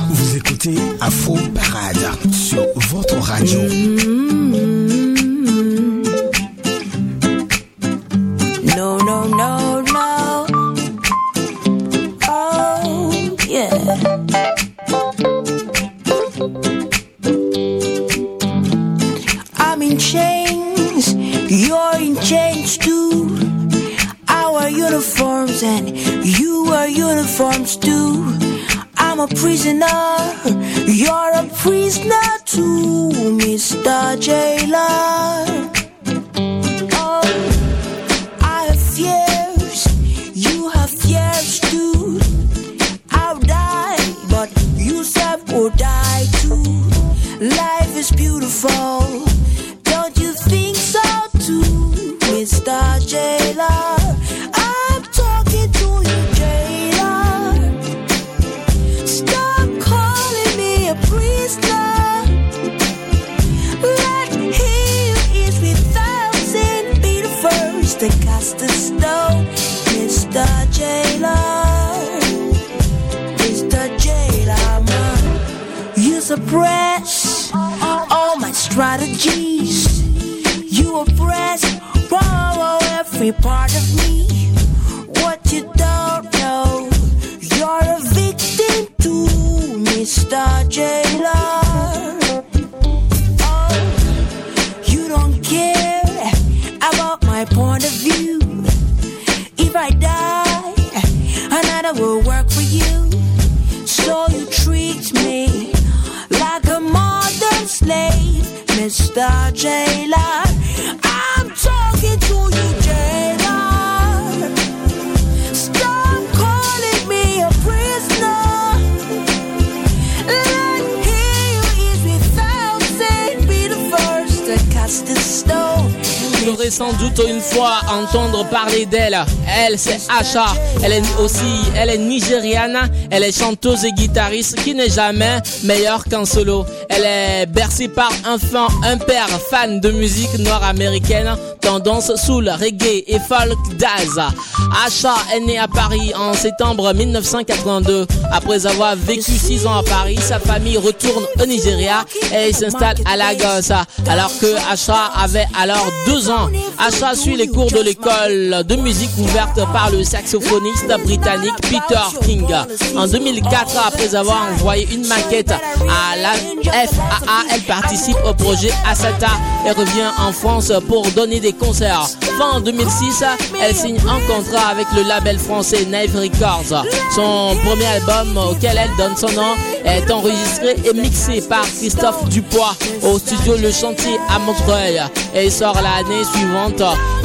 Vous écoutez Afro Parade sur votre radio. Mm-hmm. No, no, no, no. Oh, yeah. I'm in chains, you're in chains too. I wear uniforms and you wear uniforms too. I'm a prisoner, you're a prisoner too, Mister Jailer. Oh, I have fears, you have fears too. I'll die, but you said we'll die too. Life is beautiful, don't you think so too, Mister Jailer? I'm talking to you, Jailer. Stop calling me a prisoner. Let him eat with thousand be the first to cast a stone, Mister Jailer. Mister Jailer, man, you suppress all my strategies. You oppress borrow every part of me. What you don't know, you're a victim to Mister Jailer. Oh, you don't care about my point of view. If I die, another will work for you. So you treat me like a modern slave, Mister Jailer. I'm talking to you, Jailer. Stop calling me a prisoner. Let him is without sin be the first to cast a stone. Vous aurez sans doute une fois entendre parler d'elle. Elle, c'est Asha. Elle est aussi, elle est nigériane. Elle est chanteuse et guitariste qui n'est jamais meilleure qu'en solo. Elle est bercée par un fan, un père fan de musique noire américaine, tendance soul, reggae et folk jazz. Asha est née à Paris en septembre dix-neuf cent quatre-vingt-deux. Après avoir vécu six ans à Paris, sa famille retourne au Nigeria et s'installe à Lagos. Alors que Asha avait alors deux ans, Asha suit les cours de l'école de musique ouverte par le saxophoniste britannique Peter King. En deux mille quatre, après avoir envoyé une maquette à la F A A, elle participe au projet Asata et revient en France pour donner des concerts. Fin deux mille six, elle signe un contrat avec le label français Naive Records. Son premier album, auquel elle donne son nom, est enregistré et mixé par Christophe Dupois au studio Le Chantier à Montreuil et sort l'année suivante.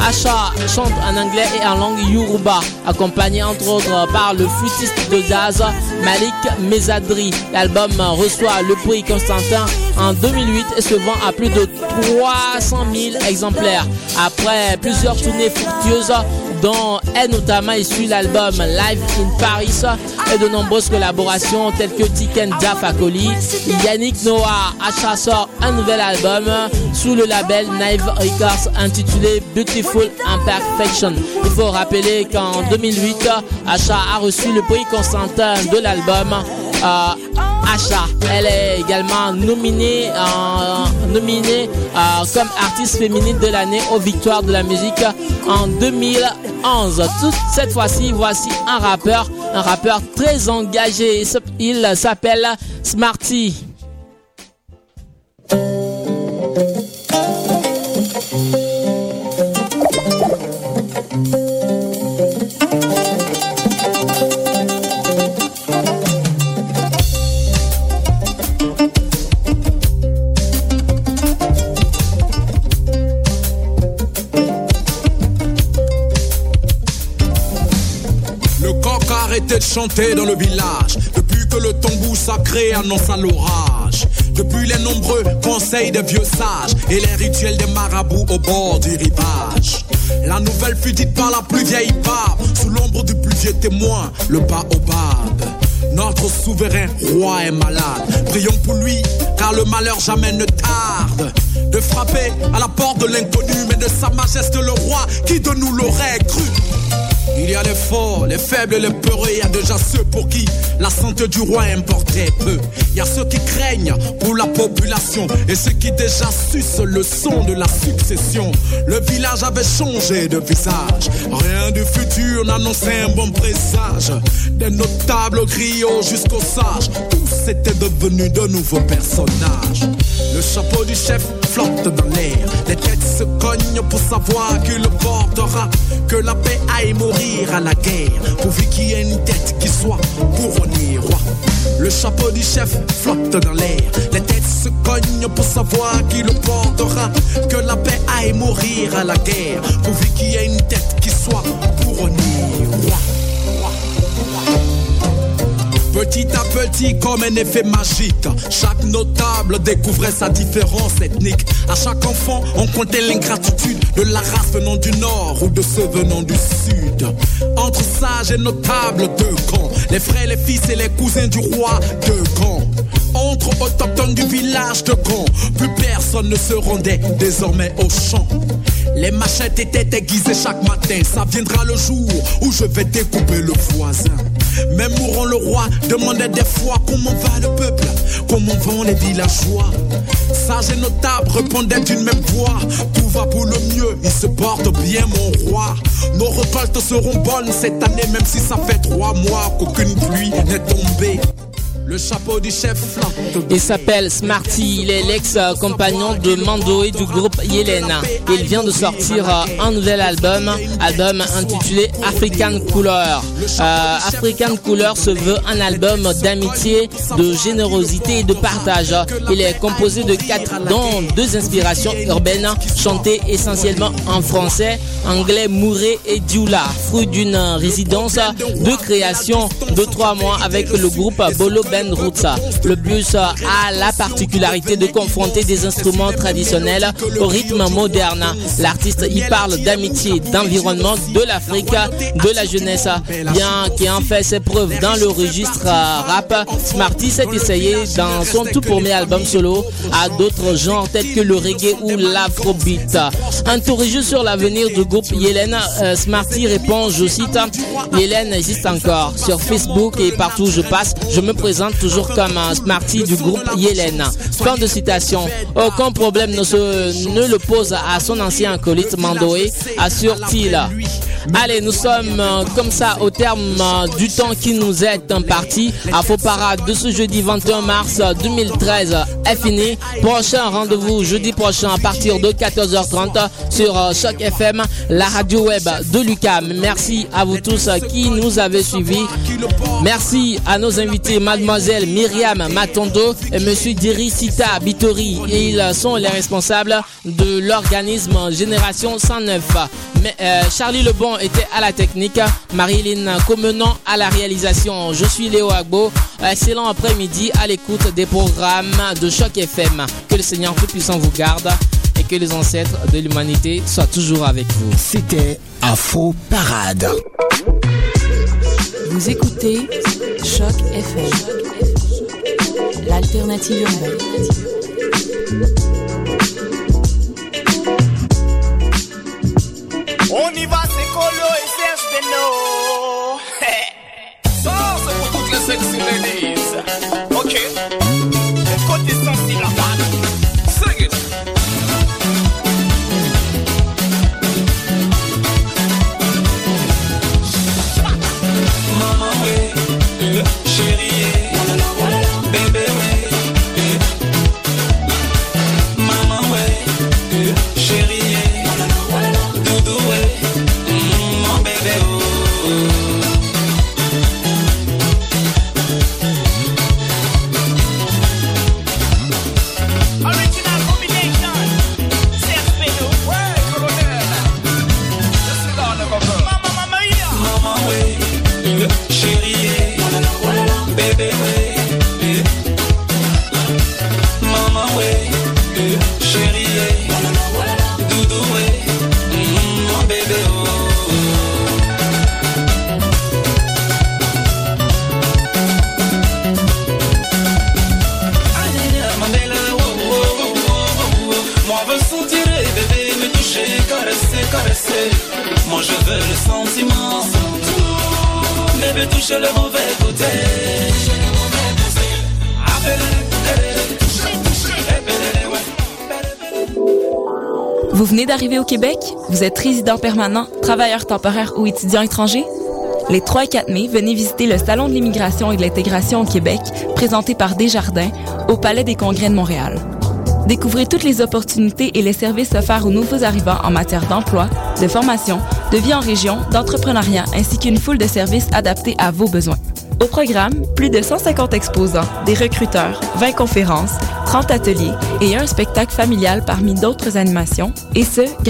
Asha chante en anglais et en langue yoruba, accompagnée entre autres par le flûtiste de jazz Malik Mesadri. L'album reçoit le prix Constantin en deux mille huit et se vend à plus de trois cent mille exemplaires. Après plusieurs tournées fructueuses, dont est notamment issu l'album Live in Paris et de nombreuses collaborations telles que Tiken Jafakoli, Yannick Noah, Asha sort un nouvel album sous le label Naive Records intitulé Beautiful Imperfection. Il faut rappeler qu'en deux mille huit, Asha a reçu le prix Constantin de l'album euh, Asha. Elle est également nominée, euh, nominée euh, comme artiste féminine de l'année aux Victoires de la musique en deux mille onze. Toute cette fois-ci, voici un rappeur, un rappeur très engagé. Il s'appelle Smarty. Arrêtez de chanter dans le village, depuis que le tambour sacré annonce un orage. Depuis les nombreux conseils des vieux sages et les rituels des marabouts au bord du rivage. La nouvelle fut dite par la plus vieille barbe, sous l'ombre du plus vieux témoin, le baobab. Notre souverain roi est malade, prions pour lui, car le malheur jamais ne tarde. De frapper à la porte de l'inconnu, mais de sa majesté le roi, qui de nous l'aurait cru? Il y a les forts, les faibles, les peureux. Il y a déjà ceux pour qui la santé du roi importait peu. Il y a ceux qui craignent pour la population et ceux qui déjà sucent le son de la succession. Le village avait changé de visage, rien du futur n'annonçait un bon présage. Des notables aux griots jusqu'aux sages, tous étaient devenus de nouveaux personnages. Le chapeau du chef flotte dans l'air, les têtes se cognent pour savoir qui le portera. Que la paix aille mourir à la guerre, pourvu qu'il y ait une tête qui soit couronnée roi. Le chapeau du chef flotte dans l'air, les têtes se cognent pour savoir qui le portera. Que la paix aille mourir à la guerre, pourvu qu'il y ait une tête qui soit couronnée roi. Petit à petit, comme un effet magique, chaque notable découvrait sa différence ethnique. À chaque enfant, on comptait l'ingratitude de la race venant du nord ou de ceux venant du sud. Entre sages et notables, deux camps, les frères, les fils et les cousins du roi, deux camps. Entre autochtones du village de Caen, plus personne ne se rendait désormais au champ. Les machettes étaient aiguisées chaque matin, ça viendra le jour où je vais découper le voisin. Même mourant, le roi demandait des fois comment va le peuple, comment vont les villageois. Sages et notables répondaient d'une même voix, tout va pour le mieux, il se porte bien mon roi. Nos récoltes seront bonnes cette année, même si ça fait trois mois qu'aucune pluie n'est tombée. Le chapeau du chef flotte. Il s'appelle Smarty, il est l'ex-compagnon de Mando et du groupe Yelen. Il vient de sortir un nouvel album, album intitulé African Couleur. Euh, African Couleur se veut un album d'amitié, de générosité et de partage. Il est composé de quatre, dont deux inspirations urbaines, chantées essentiellement en français, anglais, mouré et dioula, fruit d'une résidence de création de trois mois avec le groupe Bolo Ben Routsa. Le blues a la particularité de confronter des instruments traditionnels au rythme moderne. L'artiste y parle d'amitié, d'environnement, de l'Afrique, de la jeunesse, bien qu'ayant fait ses preuves dans le registre rap, Smarty s'est essayé dans son tout premier album solo à d'autres genres tels que le reggae ou l'afrobeat. Interrogé sur l'avenir du groupe Yelen, Smarty répond, je cite, « Yelen existe encore. Sur Facebook et partout où je passe, je me présente présente toujours comme un Smarty du groupe Yelen. Fin de citation. Aucun problème ne, se, ne le pose à son ancien acolyte Mandoé, assure-t-il. Allez, nous sommes euh, comme ça au terme euh, du temps qui nous est imparti. Afro Parade de ce jeudi vingt et un mars deux mille treize est fini. Prochain rendez-vous jeudi prochain à partir de quatorze heures trente sur euh, Choc F M, la radio web de l'U Q A M. Merci à vous tous euh, qui nous avez suivis. Merci à nos invités, mademoiselle Myriam Matondo et monsieur Jerry Sita Bitori. Ils sont les responsables de l'organisme Génération cent neuf. Mais, euh, Charlie Lebon était à la technique, Marilyn Comenant à la réalisation. Je suis Léo Agbo. Excellent après-midi à l'écoute des programmes de Choc F M. Que le Seigneur Tout-Puissant vous garde et que les ancêtres de l'humanité soient toujours avec vous. C'était Afro Parade. Vous écoutez Choc F M, l'alternative urbaine. On y va, c'est Colo et Serge Beno. Ça, c'est pour toutes les sexy ladies. Ok. Côté sensible la panne. Sing it. Maman, oui. Chérie, oui. Bébé, oui. Maman, oui. Chérie. Moi je veux le sentiment sans tout. Bébé touche le mauvais côté. Vous venez d'arriver au Québec? Vous êtes résident permanent, travailleur temporaire ou étudiant étranger? Les trois et quatre mai, venez visiter le Salon de l'immigration et de l'intégration au Québec, présenté par Desjardins, au Palais des Congrès de Montréal. Découvrez toutes les opportunités et les services offerts aux nouveaux arrivants en matière d'emploi, de formation, de vie en région, d'entrepreneuriat, ainsi qu'une foule de services adaptés à vos besoins. Au programme, plus de cent cinquante exposants, des recruteurs, vingt conférences, trente ateliers et un spectacle familial parmi d'autres animations, et ce, grâce